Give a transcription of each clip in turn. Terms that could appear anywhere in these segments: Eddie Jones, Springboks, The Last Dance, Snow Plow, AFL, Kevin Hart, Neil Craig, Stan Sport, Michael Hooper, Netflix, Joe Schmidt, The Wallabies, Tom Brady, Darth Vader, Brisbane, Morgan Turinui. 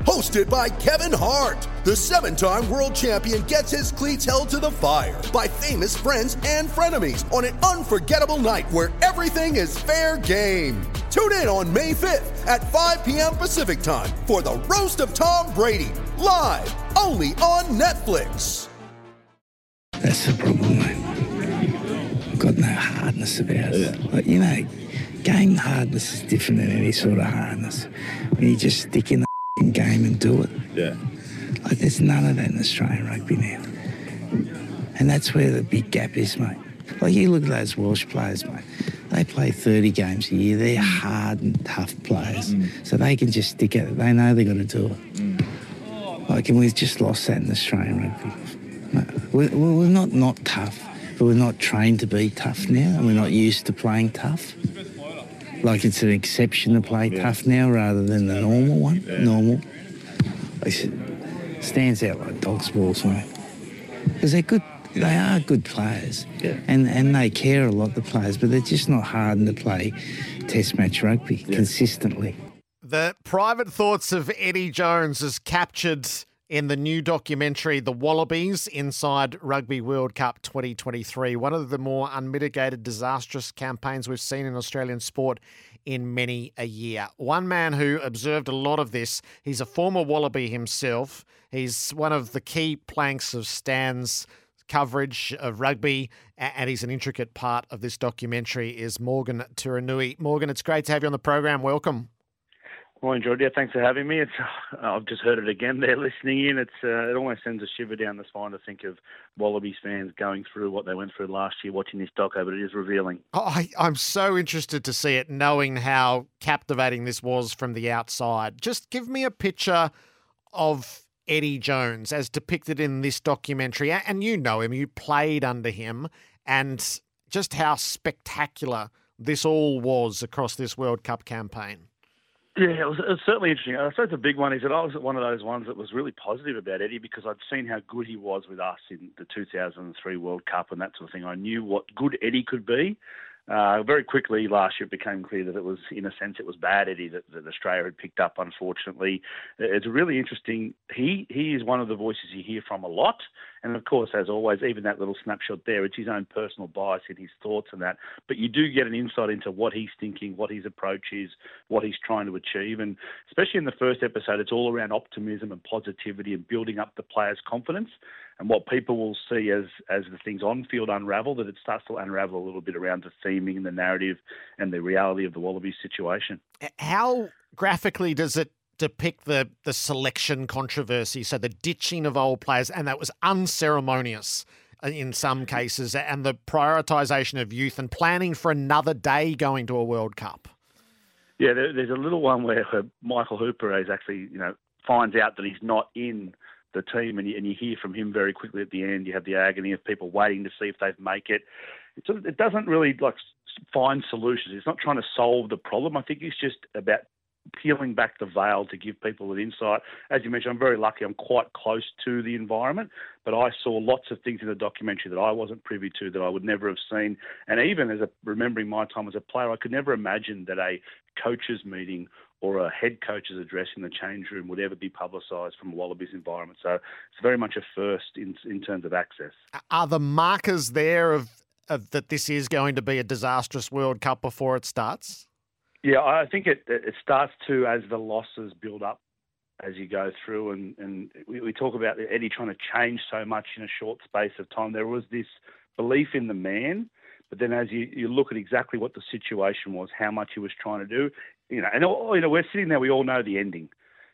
Hosted by Kevin Hart, the seven-time world champion gets his cleats held to the fire by famous friends and frenemies on an unforgettable night where everything is fair game. Tune in on May 5th at 5 p.m. Pacific time for The Roast of Tom Brady, live only on Netflix. That's the problem, mate. I've got no hardness about it. Like, you know, game hardness is different than any sort of hardness. When you just stick in the game and do it. Yeah. Like, there's none of that in Australian rugby now. And that's where the big gap is, mate. Like, you look at those Welsh players, mate. They play 30 games a year. They're hard and tough players. Mm. So they can just stick at it. They know they've got to do it. Mm. Like, and we've just lost that in Australian rugby. We're not tough, but we're not trained to be tough now, and we're not used to playing tough. Like, it's an exception to play tough now rather than the normal one. Yeah. Normal. It stands out like dog's balls, mate. Because they're good. They are good players. Yeah. And they care a lot, the players, but they're just not hardened to play test match rugby consistently. The private thoughts of Eddie Jones is captured in the new documentary, The Wallabies, Inside Rugby World Cup 2023, one of the more unmitigated, disastrous campaigns we've seen in Australian sport in many a year. One man who observed a lot of this, he's a former Wallaby himself. He's one of the key planks of Stan's coverage of rugby, and he's an intricate part of this documentary, is Morgan Turinui. Morgan, it's great to have you on the program. Welcome. Morning, Georgia. Thanks for having me. I've just heard it again there listening in. It almost sends a shiver down the spine to think of Wallabies fans going through what they went through last year watching this doco, but it is revealing. Oh, I'm so interested to see it, knowing how captivating this was from the outside. Just give me a picture of Eddie Jones as depicted in this documentary. And you know him, you played under him, and just how spectacular this all was across this World Cup campaign. Yeah, it was certainly interesting. I suppose the big one is that I was one of those ones that was really positive about Eddie because I'd seen how good he was with us in the 2003 World Cup and that sort of thing. I knew what good Eddie could be. Very quickly last year, it became clear that it was, in a sense, it was bad Eddie that Australia had picked up, unfortunately. It's really interesting. He is one of the voices you hear from a lot. And, of course, as always, even that little snapshot there, it's his own personal bias in his thoughts and that. But you do get an insight into what he's thinking, what his approach is, what he's trying to achieve. And especially in the first episode, it's all around optimism and positivity and building up the players' confidence. And what people will see as the things on field unravel, that it starts to unravel a little bit around the theming, the narrative and the reality of the Wallabies situation. How graphically does it depict the selection controversy, so the ditching of old players, and that was unceremonious in some cases, and the prioritisation of youth and planning for another day going to a World Cup? Yeah, there's a little one where Michael Hooper is actually, finds out that he's not in the team, and you hear from him very quickly at the end. You have the agony of people waiting to see if they make it. It doesn't really find solutions. It's not trying to solve the problem. I think it's just about peeling back the veil to give people an insight. As you mentioned, I'm very lucky. I'm quite close to the environment, but I saw lots of things in the documentary that I wasn't privy to, that I would never have seen. And even remembering my time as a player, I could never imagine that a coach's meeting or a head coach's address in the change room would ever be publicised from a Wallabies environment. So it's very much a first in terms of access. Are the markers there of that this is going to be a disastrous World Cup before it starts? Yeah, I think it starts to, as the losses build up as you go through, and we talk about Eddie trying to change so much in a short space of time. There was this belief in the man, but then as you look at exactly what the situation was, how much he was trying to do, and we're sitting there, we all know the ending.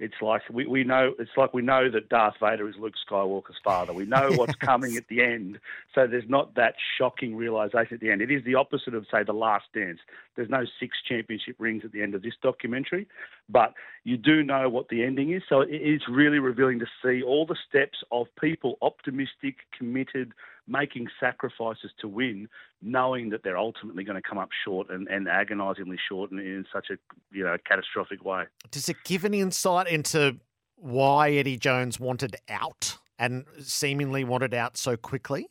It's like we know. It's like we know that Darth Vader is Luke Skywalker's father. We know what's coming at the end, so there's not that shocking realisation at the end. It is the opposite of, say, The Last Dance. There's no 6 championship rings at the end of this documentary, but you do know what the ending is. So it is really revealing to see all the steps of people optimistic, committed, making sacrifices to win, knowing that they're ultimately going to come up short and agonisingly short and in such a catastrophic way. Does it give any insight into why Eddie Jones wanted out and seemingly wanted out so quickly?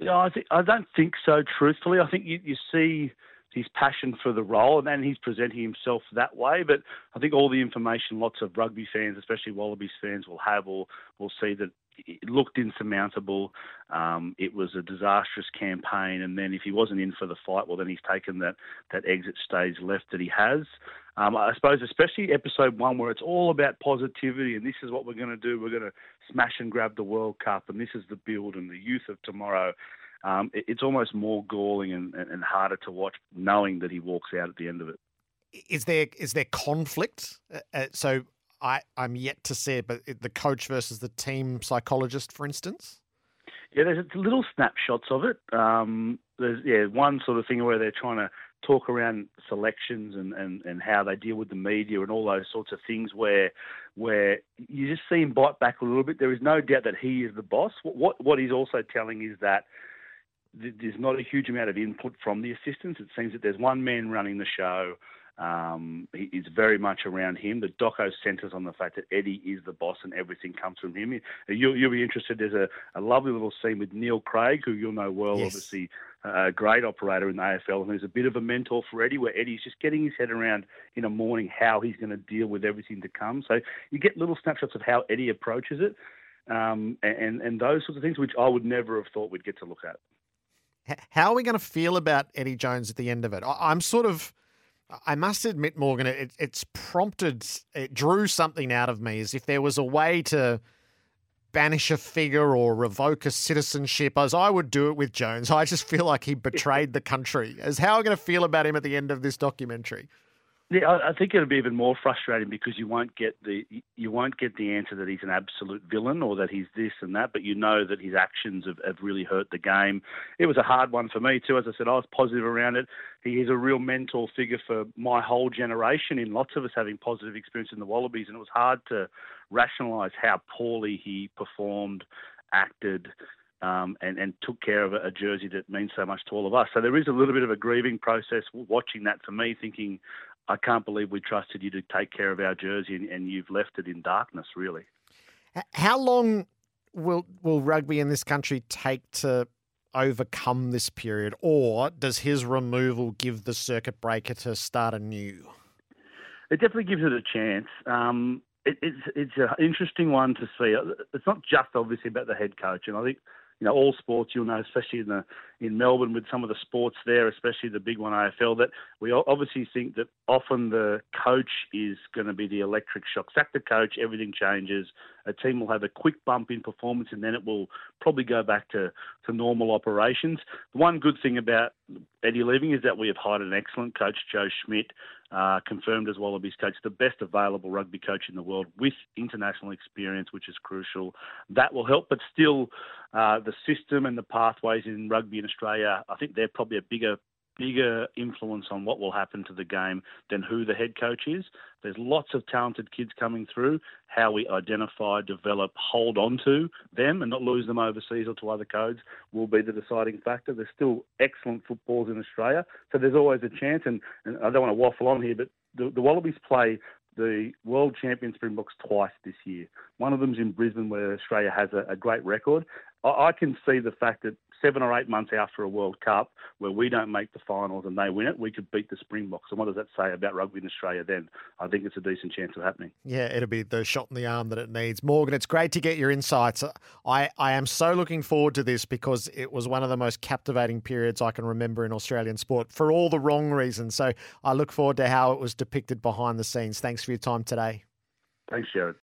Yeah, I don't think so, truthfully. I think you see his passion for the role, and then he's presenting himself that way. But I think all the information lots of rugby fans, especially Wallabies fans, will have or will see that it looked insurmountable. It was a disastrous campaign. And then if he wasn't in for the fight, well, then he's taken that exit stage left that he has. I suppose especially episode 1, where it's all about positivity and this is what we're going to do. We're going to smash and grab the World Cup, and this is the build and the youth of tomorrow. It's almost more galling and harder to watch knowing that he walks out at the end of it. Is there conflict? I'm yet to see it, but the coach versus the team psychologist, for instance? Yeah, there's little snapshots of it. There's one sort of thing where they're trying to talk around selections and how they deal with the media and all those sorts of things where you just see him bite back a little bit. There is no doubt that he is the boss. What he's also telling is that there's not a huge amount of input from the assistants. It seems that there's one man running the show. It's very much around him. The doco centres on the fact that Eddie is the boss and everything comes from him. You'll be interested. There's a lovely little scene with Neil Craig, who you'll know well, yes. Obviously a great operator in the AFL, and who's a bit of a mentor for Eddie, where Eddie's just getting his head around in a morning how he's going to deal with everything to come. So you get little snapshots of how Eddie approaches it and those sorts of things, which I would never have thought we'd get to look at. How are we going to feel about Eddie Jones at the end of it? I must admit, Morgan, it drew something out of me, as if there was a way to banish a figure or revoke a citizenship, as I would do it with Jones. I just feel like he betrayed the country. As how I'm going to feel about him at the end of this documentary. Yeah, I think it'll be even more frustrating because you won't get the answer that he's an absolute villain or that he's this and that, but you know that his actions have really hurt the game. It was a hard one for me too. As I said, I was positive around it. He is a real mentor figure for my whole generation, in lots of us having positive experience in the Wallabies, and it was hard to rationalise how poorly he performed, acted, and took care of a jersey that means so much to all of us. So there is a little bit of a grieving process watching that for me, thinking, I can't believe we trusted you to take care of our jersey and you've left it in darkness, really. How long will rugby in this country take to overcome this period, or does his removal give the circuit breaker to start anew? It definitely gives it a chance. It's an interesting one to see. It's not just obviously about the head coach, and I think all sports, you'll know, especially in Melbourne with some of the sports there, especially the big one, AFL, that we obviously think that often the coach is going to be the electric shock. Sack the coach, everything changes. A team will have a quick bump in performance and then it will probably go back to normal operations. The one good thing about Eddie leaving is that we have hired an excellent coach, Joe Schmidt, confirmed as Wallabies coach, the best available rugby coach in the world with international experience, which is crucial. That will help, but still the system and the pathways in rugby in Australia, I think they're probably a bigger influence on what will happen to the game than who the head coach is. There's lots of talented kids coming through. How we identify, develop, hold on to them and not lose them overseas or to other codes will be the deciding factor. There's still excellent footballers in Australia, so there's always a chance. And I don't want to waffle on here, but the Wallabies play the world champion Springboks twice this year. One of them's in Brisbane, where Australia has a great record. I can see the fact that 7 or 8 months after a World Cup where we don't make the finals and they win it, we could beat the Springboks. And what does that say about rugby in Australia then? I think it's a decent chance of happening. Yeah, it'll be the shot in the arm that it needs. Morgan, it's great to get your insights. I am so looking forward to this because it was one of the most captivating periods I can remember in Australian sport for all the wrong reasons. So I look forward to how it was depicted behind the scenes. Thanks for your time today. Thanks, Jared.